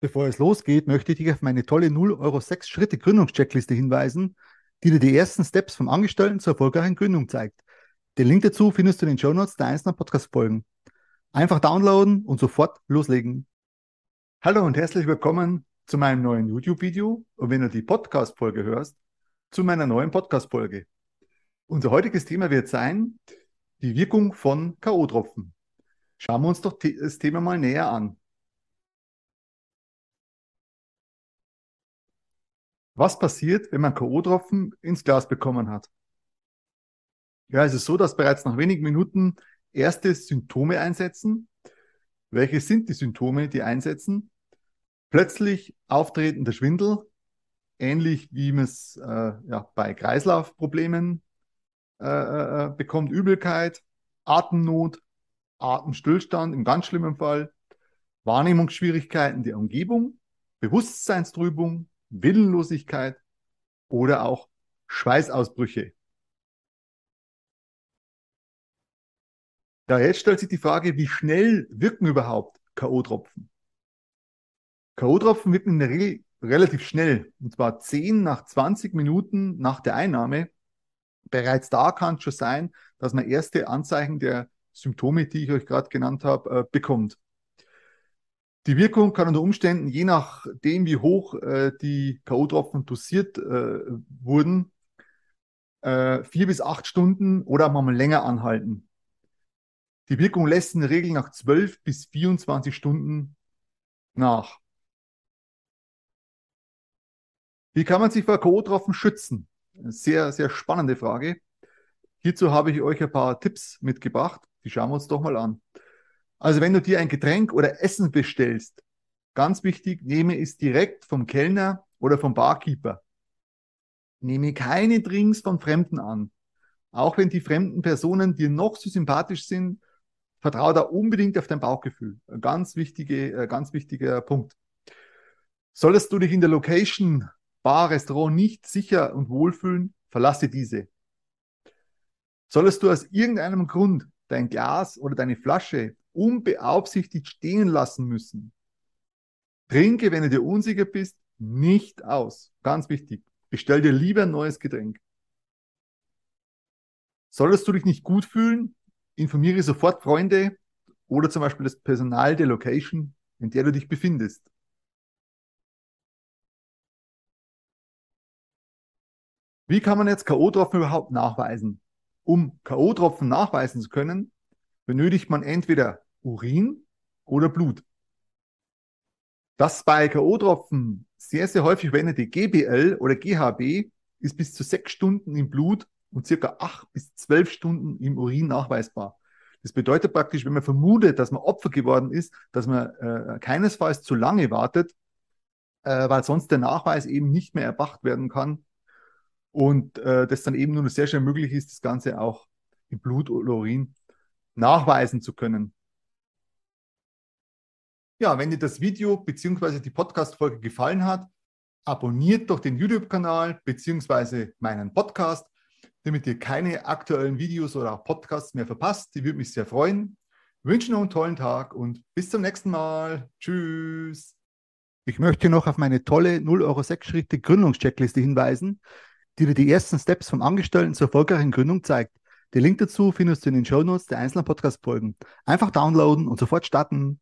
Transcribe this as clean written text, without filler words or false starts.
Bevor es losgeht, möchte ich dich auf meine tolle 0,06 Schritte Gründungscheckliste hinweisen, die dir die ersten Steps vom Angestellten zur erfolgreichen Gründung zeigt. Den Link dazu findest du in den Shownotes der einzelnen Podcast-Folgen. Einfach downloaden und sofort loslegen. Hallo und herzlich willkommen zu meinem neuen YouTube-Video und wenn du die Podcast-Folge hörst, zu meiner neuen Podcast-Folge. Unser heutiges Thema wird sein, die Wirkung von K.O. Tropfen. Schauen wir uns doch das Thema mal näher an. Was passiert, wenn man K.O.-Tropfen ins Glas bekommen hat? Ja, es ist so, dass bereits nach wenigen Minuten erste Symptome einsetzen. Welche sind die Symptome, die einsetzen? Plötzlich auftretender Schwindel, ähnlich wie man es bei Kreislaufproblemen bekommt, Übelkeit, Atemnot, Atemstillstand im ganz schlimmen Fall, Wahrnehmungsschwierigkeiten der Umgebung, Bewusstseinstrübung, Willenlosigkeit oder auch Schweißausbrüche. Ja, jetzt stellt sich die Frage, wie schnell wirken überhaupt K.O.-Tropfen? K.O.-Tropfen wirken in der Regel relativ schnell, und zwar 10 nach 20 Minuten nach der Einnahme. Bereits da kann es schon sein, dass man erste Anzeichen der Symptome, die ich euch gerade genannt habe, bekommt. Die Wirkung kann unter Umständen, je nachdem wie hoch die K.O.-Tropfen dosiert wurden, 4 bis 8 Stunden oder manchmal länger anhalten. Die Wirkung lässt in der Regel nach 12 bis 24 Stunden nach. Wie kann man sich vor K.O.-Tropfen schützen? Eine sehr, sehr spannende Frage. Hierzu habe ich euch ein paar Tipps mitgebracht. Die schauen wir uns doch mal an. Also wenn du dir ein Getränk oder Essen bestellst, ganz wichtig, nehme es direkt vom Kellner oder vom Barkeeper. Nehme keine Drinks von Fremden an. Auch wenn die fremden Personen dir noch so sympathisch sind, vertraue da unbedingt auf dein Bauchgefühl. Ein ganz wichtiger Punkt. Solltest du dich in der Location, Bar, Restaurant nicht sicher und wohlfühlen, verlasse diese. Solltest du aus irgendeinem Grund dein Glas oder deine Flasche unbeaufsichtigt stehen lassen müssen, trinke, wenn du dir unsicher bist, nicht aus. Ganz wichtig. Bestell dir lieber ein neues Getränk. Solltest du dich nicht gut fühlen, informiere sofort Freunde oder zum Beispiel das Personal der Location, in der du dich befindest. Wie kann man jetzt K.O.-Tropfen überhaupt nachweisen? Um K.O.-Tropfen nachweisen zu können, benötigt man entweder Urin oder Blut. Das bei K.O.-Tropfen sehr, sehr häufig verwendete GBL oder GHB ist bis zu 6 Stunden im Blut und circa 8 bis 12 Stunden im Urin nachweisbar. Das bedeutet praktisch, wenn man vermutet, dass man Opfer geworden ist, dass man keinesfalls zu lange wartet, weil sonst der Nachweis eben nicht mehr erbracht werden kann und das dann eben nur sehr schnell möglich ist, das Ganze auch im Blut oder Urin nachweisen zu können. Ja, wenn dir das Video bzw. die Podcast-Folge gefallen hat, abonniert doch den YouTube-Kanal bzw. meinen Podcast, damit ihr keine aktuellen Videos oder Podcasts mehr verpasst. Die würde mich sehr freuen. Ich wünsche noch einen tollen Tag und bis zum nächsten Mal. Tschüss. Ich möchte noch auf meine tolle 0,06 Schritte Gründungscheckliste hinweisen, die dir die ersten Steps vom Angestellten zur erfolgreichen Gründung zeigt. Den Link dazu findest du in den Shownotes der einzelnen Podcast-Folgen. Einfach downloaden und sofort starten.